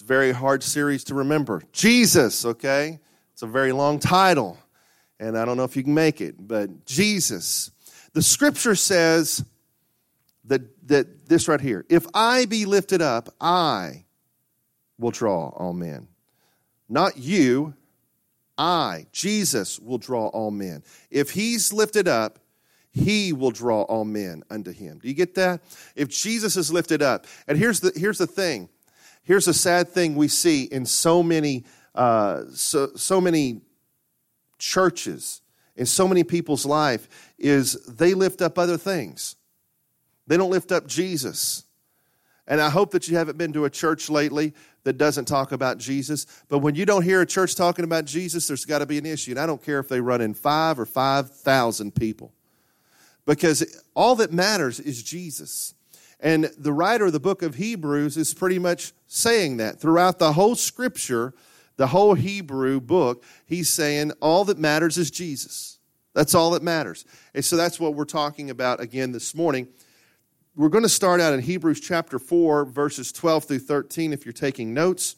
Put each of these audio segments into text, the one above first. It's a very hard series to remember. Jesus, okay? It's a very long title, and I don't know if you can make it, but Jesus. The scripture says that this right here, if I be lifted up, I will draw all men. Not you, I, Jesus, will draw all men. If he's lifted up, he will draw all men unto him. Do you get that? If Jesus is lifted up, and here's the thing, here's the sad thing we see in so many churches, in so many people's life, is they lift up other things. They don't lift up Jesus. And I hope that you haven't been to a church lately that doesn't talk about Jesus. But when you don't hear a church talking about Jesus, there's got to be an issue. And I don't care if they run in 5 or 5,000 people. Because all that matters is Jesus. And the writer of the book of Hebrews is pretty much saying that. Throughout the whole scripture, the whole Hebrew book, he's saying all that matters is Jesus. That's all that matters. And so that's what we're talking about again this morning. We're going to start out in Hebrews chapter 4, verses 12 through 13, if you're taking notes.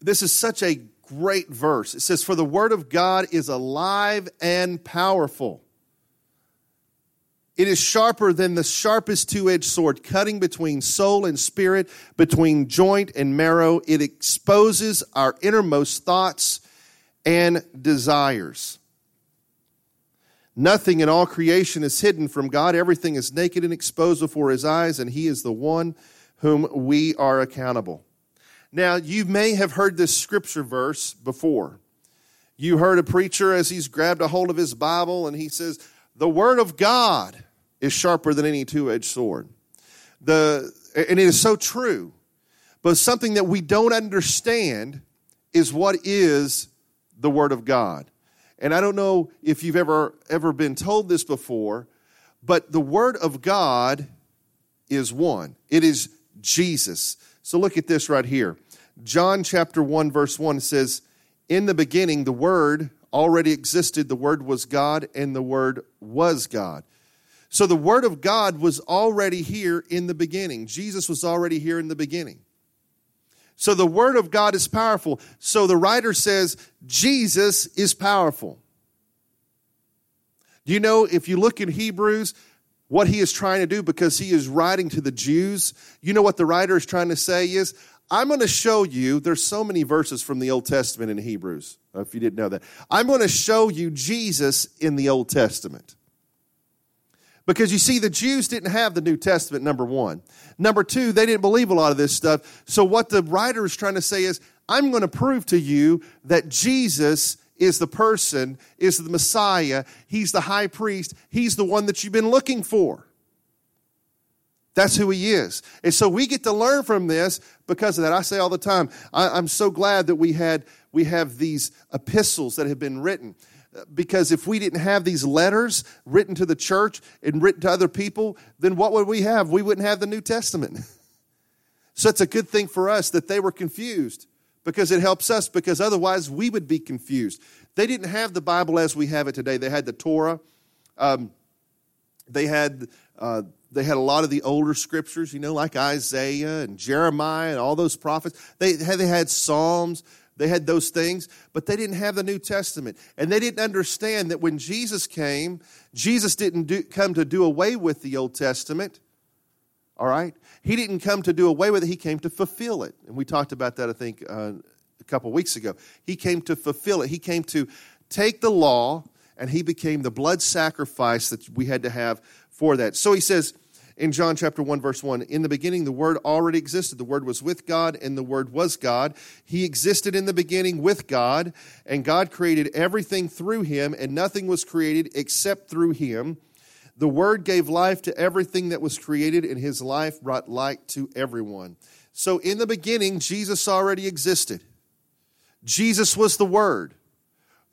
This is such a great verse. It says, "For the word of God is alive and powerful. It is sharper than the sharpest two-edged sword, cutting between soul and spirit, between joint and marrow. It exposes our innermost thoughts and desires. Nothing in all creation is hidden from God. Everything is naked and exposed before his eyes, and he is the one whom we are accountable." Now, you may have heard this scripture verse before. You heard a preacher as he's grabbed a hold of his Bible, and he says, the word of God is sharper than any two-edged sword. And it is so true. But something that we don't understand is what is the word of God. And I don't know if you've ever been told this before, but the word of God is one. It is Jesus. So look at this right here. John chapter 1, verse 1 says, "In the beginning, the word already existed. The word was God, and the word was God." So the word of God was already here in the beginning. Jesus was already here in the beginning. So the word of God is powerful. So the writer says Jesus is powerful. Do you know, if you look in Hebrews, what he is trying to do, because he is writing to the Jews, you know what the writer is trying to say is, I'm going to show you, there's so many verses from the Old Testament in Hebrews, if you didn't know that. I'm going to show you Jesus in the Old Testament. Because you see, the Jews didn't have the New Testament, number one. Number two, they didn't believe a lot of this stuff. So what the writer is trying to say is, I'm going to prove to you that Jesus is the person, is the Messiah, he's the high priest, he's the one that you've been looking for. That's who he is. And so we get to learn from this because of that. I say all the time, I'm so glad that we have these epistles that have been written. Because if we didn't have these letters written to the church and written to other people, then what would we have? We wouldn't have the New Testament. So it's a good thing for us that they were confused, because it helps us, because otherwise we would be confused. They didn't have the Bible as we have it today. They had the Torah. They had a lot of the older scriptures, you know, like Isaiah and Jeremiah and all those prophets. They had Psalms. They had those things, but they didn't have the New Testament. And they didn't understand that when Jesus came, Jesus didn't come to do away with the Old Testament, all right? He didn't come to do away with it. He came to fulfill it. And we talked about that, I think, a couple weeks ago. He came to fulfill it. He came to take the law, and he became the blood sacrifice that we had to have for that. So he says in John chapter 1, verse 1, "In the beginning, the Word already existed. The Word was with God, and the Word was God. He existed in the beginning with God, and God created everything through him, and nothing was created except through him. The Word gave life to everything that was created, and his life brought light to everyone." So in the beginning, Jesus already existed. Jesus was the Word.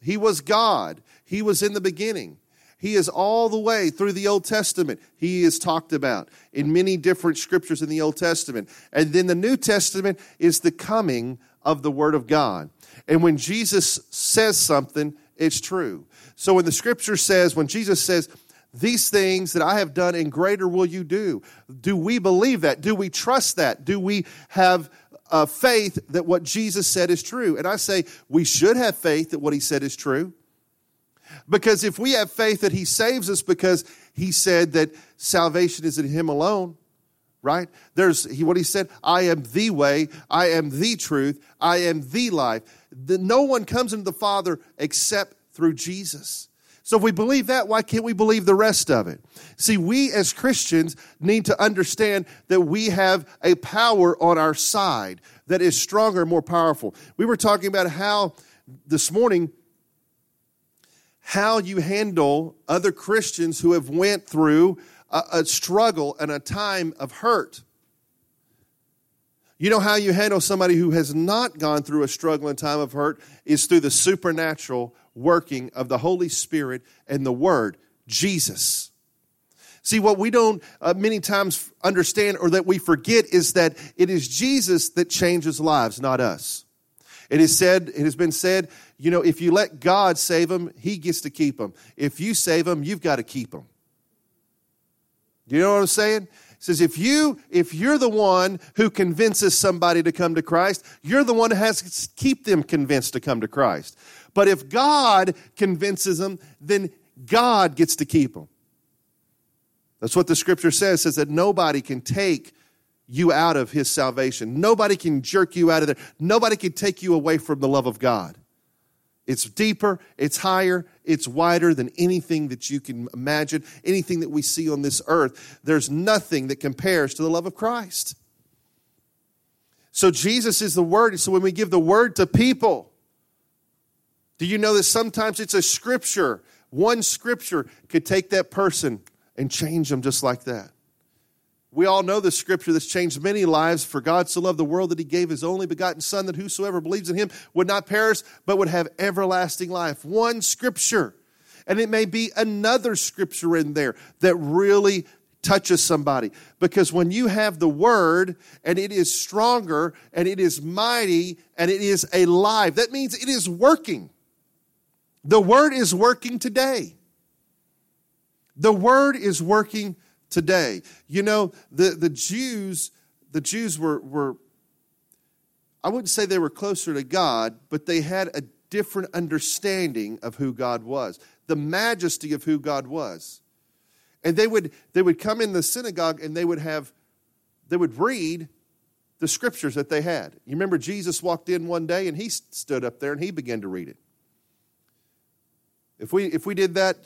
He was God. He was in the beginning. He is all the way through the Old Testament. He is talked about in many different scriptures in the Old Testament. And then the New Testament is the coming of the Word of God. And when Jesus says something, it's true. So when the scripture says, when Jesus says, These things that I have done and greater will you do. Do we believe that? Do we trust that? Do we have faith that what Jesus said is true? And I say we should have faith that what he said is true. Because if we have faith that he saves us because he said that salvation is in him alone, right? What he said, I am the way, I am the truth, I am the life. No one comes into the Father except through Jesus. So if we believe that, why can't we believe the rest of it? See, we as Christians need to understand that we have a power on our side that is stronger and more powerful. We were talking about how this morning, how you handle other Christians who have went through a struggle and a time of hurt. You know how you handle somebody who has not gone through a struggle and time of hurt is through the supernatural working of the Holy Spirit and the Word, Jesus. See, what we don't many times understand or that we forget is that it is Jesus that changes lives, not us. It has been said, you know, if you let God save them, he gets to keep them. If you save them, you've got to keep them. Do you know what I'm saying? It says, if you're the one who convinces somebody to come to Christ, you're the one who has to keep them convinced to come to Christ. But if God convinces them, then God gets to keep them. That's what the scripture says. It says that nobody can take you out of his salvation. Nobody can jerk you out of there. Nobody can take you away from the love of God. It's deeper, it's higher, it's wider than anything that you can imagine, anything that we see on this earth. There's nothing that compares to the love of Christ. So Jesus is the Word. So when we give the Word to people, do you know that sometimes it's a scripture? One scripture could take that person and change them just like that. We all know the scripture that's changed many lives. For God so loved the world that he gave his only begotten Son, that whosoever believes in him would not perish, but would have everlasting life. One scripture. And it may be another scripture in there that really touches somebody. Because when you have the Word, and it is stronger, and it is mighty, and it is alive, that means it is working. The Word is working today. The Word is working today. You know, the Jews were, I wouldn't say they were closer to God, but they had a different understanding of who God was, the majesty of who God was. And they would come in the synagogue and they would read the scriptures that they had. You remember Jesus walked in one day and he stood up there and he began to read it. If we did that,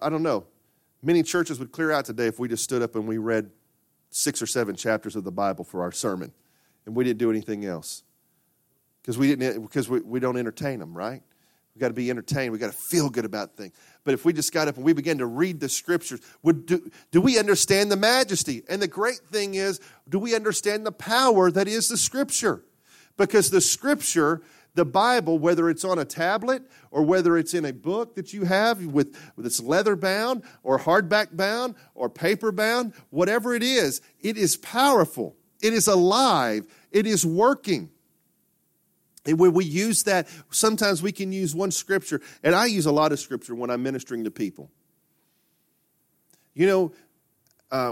I don't know. Many churches would clear out today if we just stood up and we read 6 or 7 chapters of the Bible for our sermon, and we didn't do anything else because we don't entertain them, right? We've got to be entertained. We've got to feel good about things. But if we just got up and we began to read the scriptures, do we understand the majesty? And the great thing is, do we understand the power that is the scripture? Because the scripture, the Bible, whether it's on a tablet or whether it's in a book that you have with it's leather bound or hardback bound or paper bound, whatever it is powerful. It is alive. It is working. And when we use that, sometimes we can use one scripture. And I use a lot of scripture when I'm ministering to people. You know,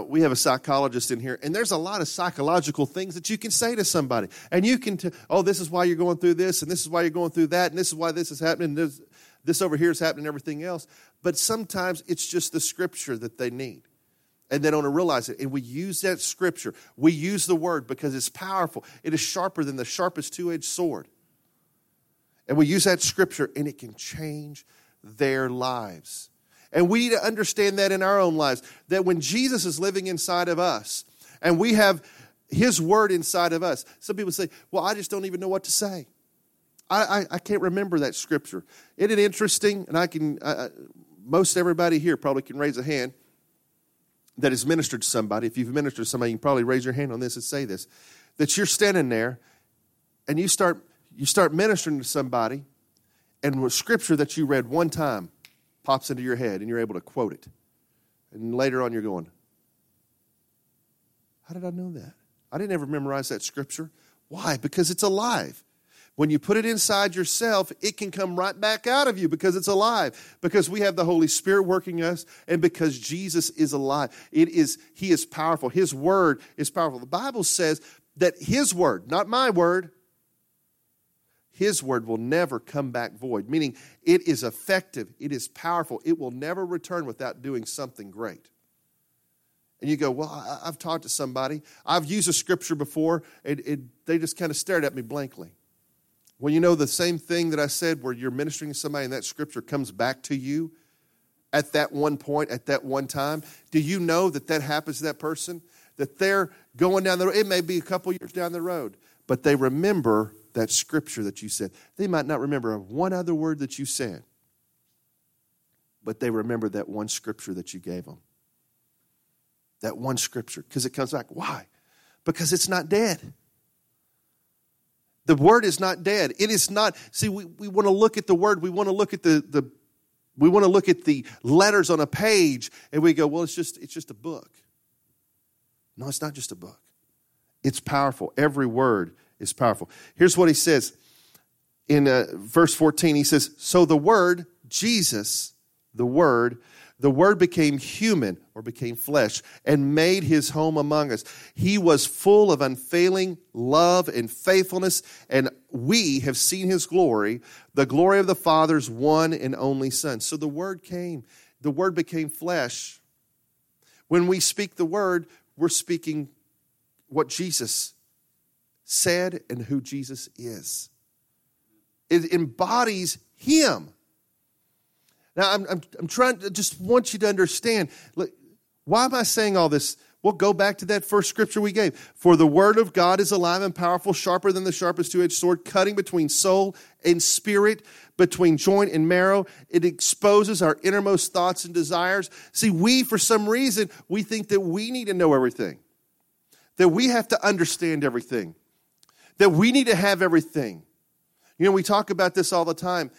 we have a psychologist in here, and there's a lot of psychological things that you can say to somebody. And you can, this is why you're going through this, and this is why you're going through that, and this is why this is happening, and this over here is happening, and everything else. But sometimes it's just the scripture that they need, and they don't realize it. And we use that scripture. We use the Word because it's powerful. It is sharper than the sharpest two-edged sword. And we use that scripture, and it can change their lives. And we need to understand that in our own lives, that when Jesus is living inside of us and we have his Word inside of us, some people say, well, I just don't even know what to say. I can't remember that scripture. Isn't it interesting? And most everybody here probably can raise a hand that has ministered to somebody. If you've ministered to somebody, you can probably raise your hand on this and say this, that you're standing there and you start ministering to somebody, and with scripture that you read one time pops into your head, and you're able to quote it. And later on, you're going, how did I know that? I didn't ever memorize that scripture. Why? Because it's alive. When you put it inside yourself, it can come right back out of you because it's alive, because we have the Holy Spirit working us, and because Jesus is alive. He is powerful. His word is powerful. The Bible says that his word, not my word, his word will never come back void, meaning it is effective, it is powerful, it will never return without doing something great. And you go, well, I've talked to somebody, I've used a scripture before, and they just kind of stared at me blankly. Well, you know, the same thing that I said where you're ministering to somebody and that scripture comes back to you at that one point, at that one time. Do you know that that happens to that person? That they're going down the road, it may be a couple years down the road, but they remember that scripture that you said. They might not remember one other word that you said, but they remember that one scripture that you gave them. That one scripture, because it comes back. Why? Because it's not dead. The word is not dead. It is not, see, we want to look at the word, we want to look at we want to look at the letters on a page, and we go, well, it's just a book. No, it's not just a book. It's powerful. Every word is powerful. Here's what he says in verse 14. He says, so the word, Jesus, the word became human, or became flesh, and made his home among us. He was full of unfailing love and faithfulness, and we have seen his glory, the glory of the Father's one and only Son. So the word came. The word became flesh. When we speak the word, we're speaking what Jesus said and who Jesus is. It embodies him. Now, I'm trying to just want you to understand. Look, why am I saying all this? We'll go back to that first scripture we gave. For the word of God is alive and powerful, sharper than the sharpest two-edged sword, cutting between soul and spirit, between joint and marrow. It exposes our innermost thoughts and desires. See, for some reason, we think that we need to know everything, that we have to understand everything, that we need to have everything. You know, we talk about this all the time.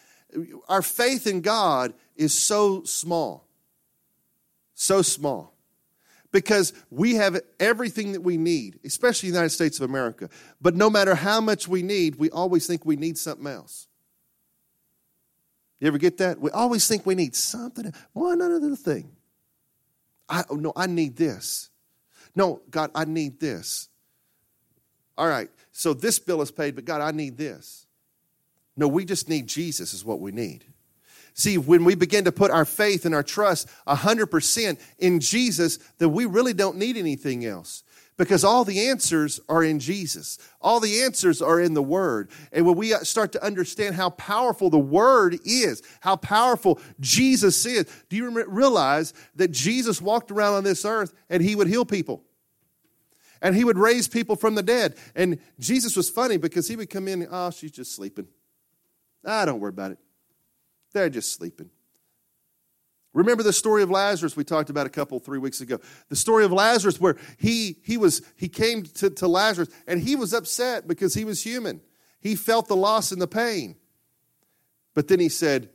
Our faith in God is so small, because we have everything that we need, especially in the United States of America. But no matter how much we need, we always think we need something else. You ever get that? We always think we need something, one other thing. I need this. No, God, I need this. All right, so this bill is paid, but God, I need this. No, we just need Jesus is what we need. See, when we begin to put our faith and our trust 100% in Jesus, then we really don't need anything else, because all the answers are in Jesus. All the answers are in the Word. And when we start to understand how powerful the Word is, how powerful Jesus is, do you realize that Jesus walked around on this earth and he would heal people? And he would raise people from the dead. And Jesus was funny because he would come in and, oh, she's just sleeping. Don't worry about it. They're just sleeping. Remember the story of Lazarus we talked about 3 weeks ago. The story of Lazarus where he came to Lazarus and he was upset because he was human. He felt the loss and the pain. But then he said,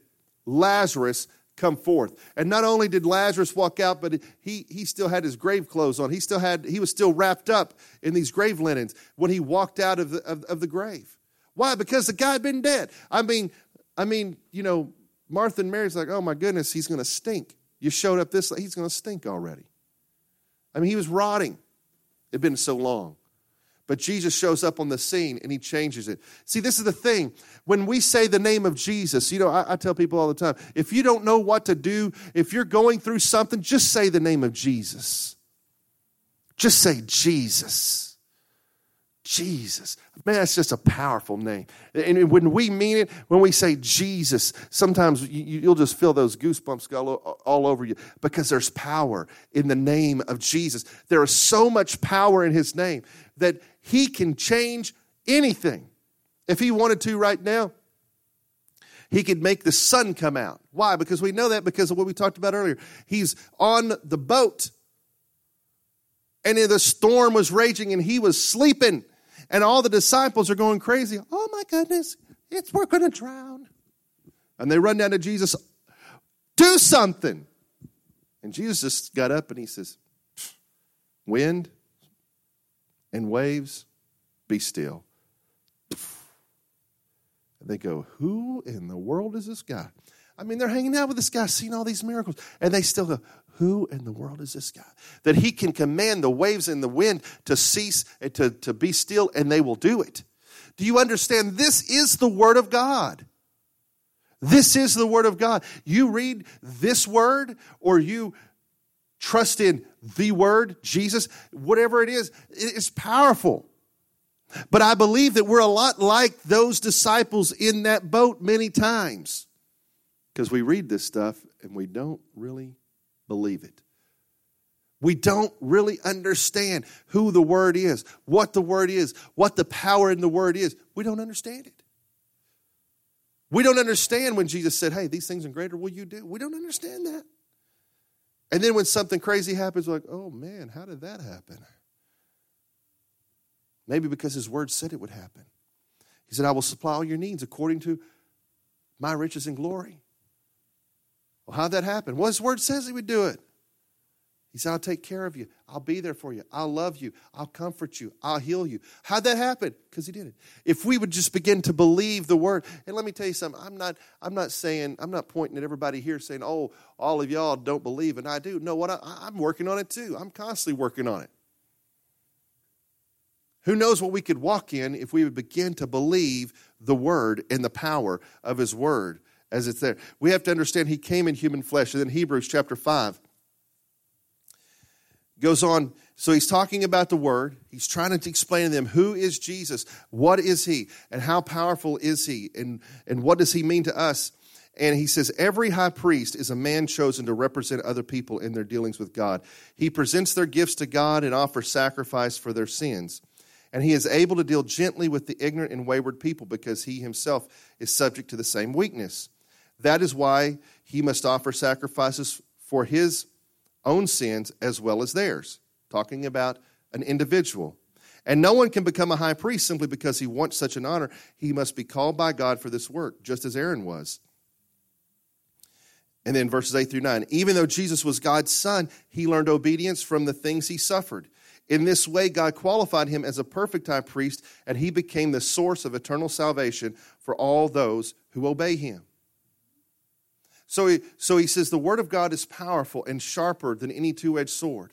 Lazarus, come forth. And not only did Lazarus walk out, but he still had his grave clothes on. He was still wrapped up in these grave linens when he walked out of the grave. Why? Because the guy had been dead. I mean, you know, Martha and Mary's like, oh my goodness, he's going to stink. You showed up this late, he's going to stink already. I mean, he was rotting. It had been so long. But Jesus shows up on the scene and he changes it. See, this is the thing. When we say the name of Jesus, you know, I tell people all the time, if you don't know what to do, if you're going through something, just say the name of Jesus. Just say Jesus. Jesus. Man, that's just a powerful name. And when we mean it, when we say Jesus, sometimes you'll just feel those goosebumps go all over you, because there's power in the name of Jesus. There is so much power in his name that he can change anything. If he wanted to right now, he could make the sun come out. Why? Because we know that because of what we talked about earlier. He's on the boat and the storm was raging and he was sleeping. And all the disciples are going crazy. Oh, my goodness, we're going to drown. And they run down to Jesus, do something. And Jesus just got up and he says, wind and waves, be still. And they go, who in the world is this guy? I mean, they're hanging out with this guy, seeing all these miracles. And they still go, who in the world is this guy? That he can command the waves and the wind to cease, to be still, and they will do it. Do you understand? This is the Word of God. This is the Word of God. You read this Word, or you trust in the Word, Jesus, whatever it is powerful. But I believe that we're a lot like those disciples in that boat many times. Because we read this stuff and we don't really believe it. We don't really understand who the Word is, what the Word is, what the power in the Word is. We don't understand it. We don't understand when Jesus said, hey, these things and greater will you do. We don't understand that. And then when something crazy happens, we're like, oh man, how did that happen? Maybe because His Word said it would happen. He said, I will supply all your needs according to my riches and glory. Well, how'd that happen? Well, His Word says He would do it. He said, I'll take care of you. I'll be there for you. I'll love you. I'll comfort you. I'll heal you. How'd that happen? Because He did it. If we would just begin to believe the Word, and let me tell you something, I'm not pointing at everybody here saying, oh, all of y'all don't believe, and I do. No, I'm working on it too. I'm constantly working on it. Who knows what we could walk in if we would begin to believe the Word and the power of His Word as it's there. We have to understand He came in human flesh. And then Hebrews chapter 5 goes on. So he's talking about the Word. He's trying to explain to them, who is Jesus? What is He? And how powerful is He? And what does He mean to us? And he says, every high priest is a man chosen to represent other people in their dealings with God. He presents their gifts to God and offers sacrifice for their sins. And He is able to deal gently with the ignorant and wayward people because He Himself is subject to the same weakness. That is why He must offer sacrifices for His own sins as well as theirs. Talking about an individual. And no one can become a high priest simply because he wants such an honor. He must be called by God for this work, just as Aaron was. And then verses 8 through 9. Even though Jesus was God's Son, He learned obedience from the things He suffered. In this way, God qualified Him as a perfect high priest, and He became the source of eternal salvation for all those who obey Him. So he says the Word of God is powerful and sharper than any two-edged sword.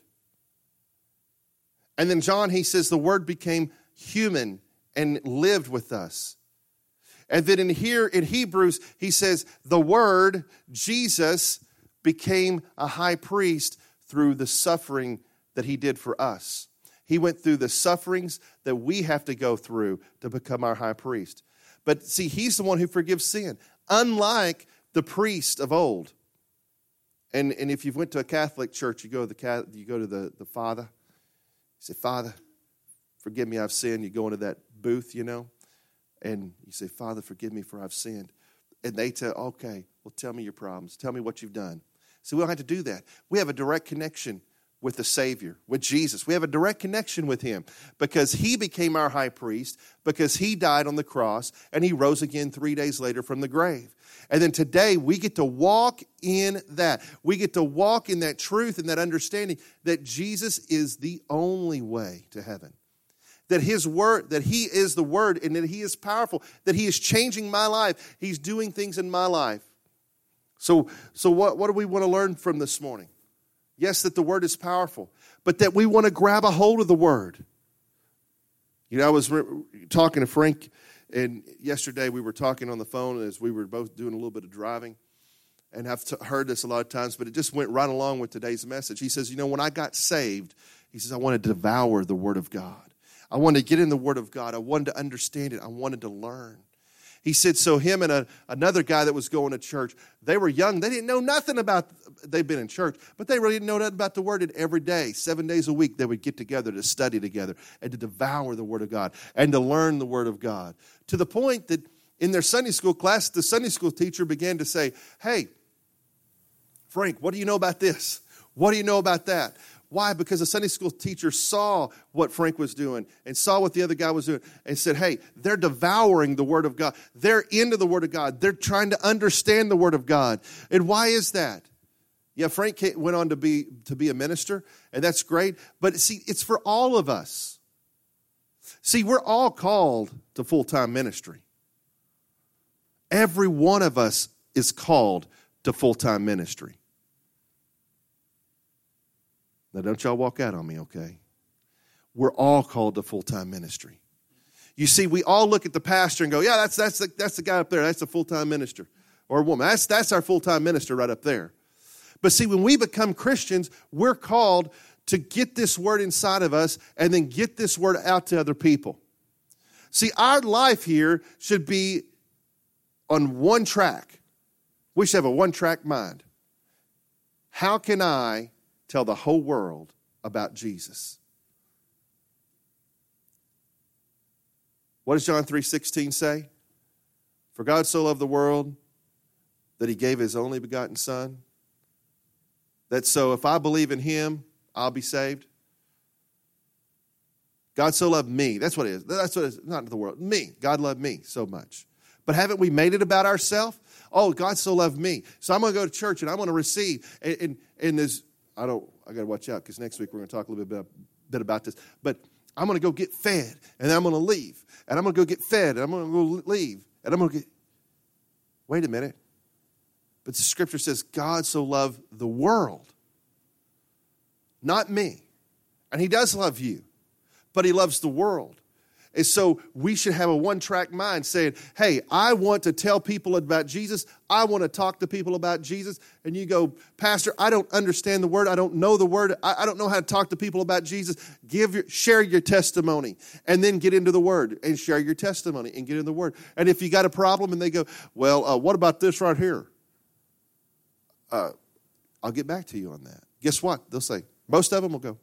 And then John, he says the Word became human and lived with us. And then in here in Hebrews, he says the Word, Jesus, became a high priest through the suffering that He did for us. He went through the sufferings that we have to go through to become our high priest. But see, He's the one who forgives sin, unlike the priest of old. And if you've went to a Catholic church, you go to the Father. You say, Father, forgive me, I've sinned. You go into that booth, and you say, Father, forgive me for I've sinned. And they tell, okay, well, tell me your problems. Tell me what you've done. So we don't have to do that. We have a direct connection with the Savior, with Jesus. We have a direct connection with Him because He became our high priest, because He died on the cross, and He rose again 3 days later from the grave. And then today, we get to walk in that. We get to walk in that truth and that understanding that Jesus is the only way to heaven. That His Word, that He is the Word, and that He is powerful, that He is changing my life. He's doing things in my life. So what do we want to learn from this morning? Yes, that the Word is powerful, but that we want to grab a hold of the Word. I was talking to Frank, and yesterday we were talking on the phone as we were both doing a little bit of driving, and I've heard this a lot of times, but it just went right along with today's message. He says, when I got saved, he says, I wanted to devour the Word of God. I wanted to get in the Word of God. I wanted to understand it. I wanted to learn. He said, so him and another guy that was going to church, they were young. They didn't know nothing about, they'd been in church, but they really didn't know nothing about the Word. And every day, 7 days a week, they would get together to study together and to devour the Word of God and to learn the Word of God. To the point that in their Sunday school class, the Sunday school teacher began to say, hey, Frank, what do you know about this? What do you know about that? Why? Because the Sunday school teacher saw what Frank was doing and saw what the other guy was doing and said, hey, they're devouring the Word of God. They're into the Word of God. They're trying to understand the Word of God. And why is that? Yeah, Frank went on to be a minister, and that's great. But see, it's for all of us. See, we're all called to full-time ministry. Every one of us is called to full-time ministry. Now, don't y'all walk out on me, okay? We're all called to full-time ministry. You see, we all look at the pastor and go, yeah, that's the guy up there. That's a full-time minister or a woman. That's our full-time minister right up there. But see, when we become Christians, we're called to get this word inside of us and then get this word out to other people. See, our life here should be on one track. We should have a one-track mind. How can I tell the whole world about Jesus? What does John 3:16 say? For God so loved the world that he gave his only begotten son, that so if I believe in him, I'll be saved. God so loved me. That's what it is. That's what it is. Not the world. Me. God loved me so much. But haven't we made it about ourselves? Oh, God so loved me. So I'm going to go to church and I'm going to receive. And there's, I got to watch out because next week we're going to talk a little bit about this. But I'm going to go get fed and then I'm going to leave. And I'm going to go get fed and I'm going to go leave. And I'm going to get, wait a minute. But the scripture says God so loved the world. Not me. And he does love you, but he loves the world. And so we should have a one-track mind saying, hey, I want to tell people about Jesus. I want to talk to people about Jesus. And you go, Pastor, I don't understand the word. I don't know the word. I don't know how to talk to people about Jesus. Share your testimony and then get into the word and share your testimony and get into the word. And if you got a problem and they go, well, what about this right here? I'll get back to you on that. Guess what? They'll say, most of them will go,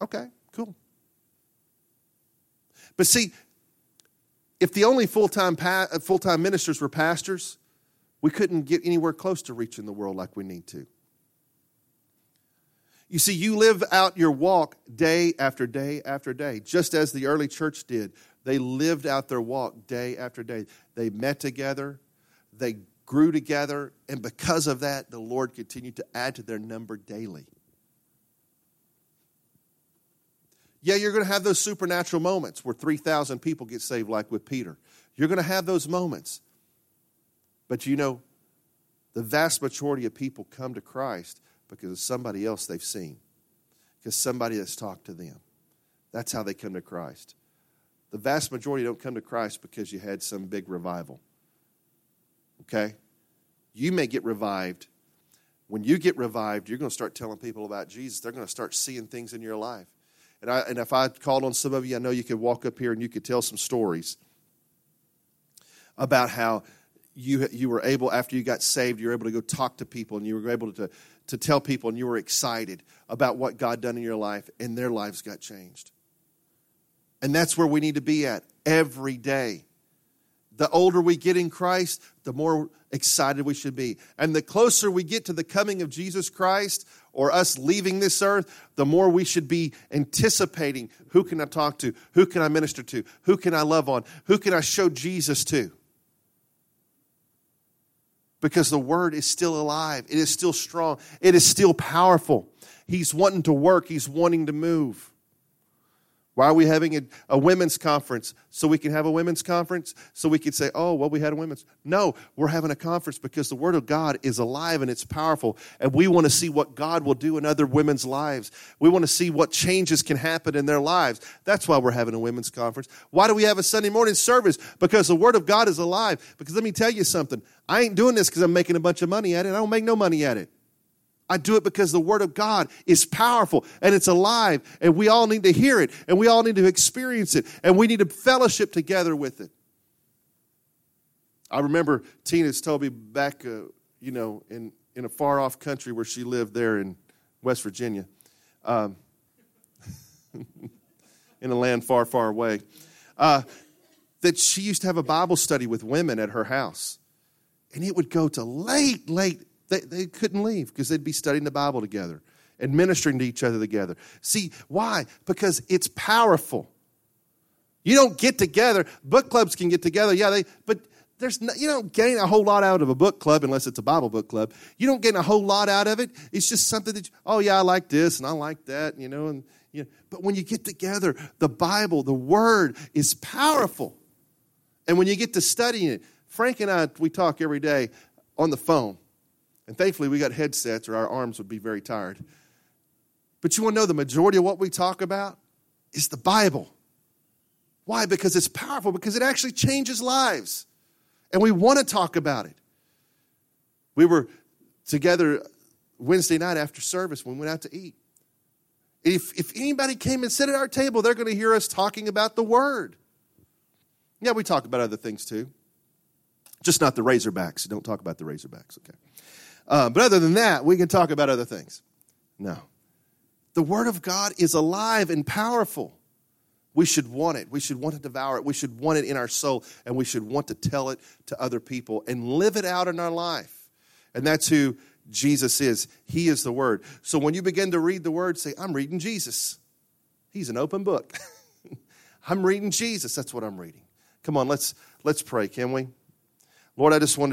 okay, cool. But see, if the only full-time ministers were pastors, we couldn't get anywhere close to reaching the world like we need to. You see, you live out your walk day after day after day, just as the early church did. They lived out their walk day after day. They met together. They grew together. And because of that, the Lord continued to add to their number daily. Yeah, you're going to have those supernatural moments where 3,000 people get saved like with Peter. You're going to have those moments. But you know, the vast majority of people come to Christ because of somebody else they've seen, because somebody has talked to them. That's how they come to Christ. The vast majority don't come to Christ because you had some big revival. Okay? You may get revived. When you get revived, you're going to start telling people about Jesus. They're going to start seeing things in your life. And if I called on some of you, I know you could walk up here and you could tell some stories about how you were able, after you got saved, you were able to go talk to people and you were able to tell people and you were excited about what God done in your life and their lives got changed. And that's where we need to be at every day. The older we get in Christ, the more excited we should be. And the closer we get to the coming of Jesus Christ or us leaving this earth, the more we should be anticipating, who can I talk to? Who can I minister to? Who can I love on? Who can I show Jesus to? Because the word is still alive. It is still strong. It is still powerful. He's wanting to work. He's wanting to move. Why are we having a women's conference? So we can have a women's conference? So we can say, oh, well, we had a women's. No, we're having a conference because the Word of God is alive and it's powerful. And we want to see what God will do in other women's lives. We want to see what changes can happen in their lives. That's why we're having a women's conference. Why do we have a Sunday morning service? Because the Word of God is alive. Because let me tell you something. I ain't doing this because I'm making a bunch of money at it. I don't make no money at it. I do it because the Word of God is powerful and it's alive and we all need to hear it and we all need to experience it and we need to fellowship together with it. I remember Tina's told me back, in a far-off country where she lived there in West Virginia, in a land far, far away, that she used to have a Bible study with women at her house. And it would go to late. They couldn't leave because they'd be studying the Bible together and ministering to each other together. See, why? Because it's powerful. You don't get together. Book clubs can get together, but you don't gain a whole lot out of a book club unless it's a Bible book club. You don't gain a whole lot out of it. It's just something that, I like this and I like that, But when you get together, the Bible, the Word is powerful. And when you get to studying it, Frank and I, we talk every day on the phone. And thankfully, we got headsets or our arms would be very tired. But you want to know the majority of what we talk about is the Bible. Why? Because it's powerful, because it actually changes lives. And we want to talk about it. We were together Wednesday night after service when we went out to eat. If anybody came and sat at our table, they're going to hear us talking about the Word. Yeah, we talk about other things too. Just not the Razorbacks. Don't talk about the Razorbacks, okay? But other than that, we can talk about other things. No. The Word of God is alive and powerful. We should want it. We should want to devour it. We should want it in our soul, and we should want to tell it to other people and live it out in our life. And that's who Jesus is. He is the Word. So when you begin to read the Word, say, I'm reading Jesus. He's an open book. I'm reading Jesus. That's what I'm reading. Come on, let's pray, can we? Lord, I just want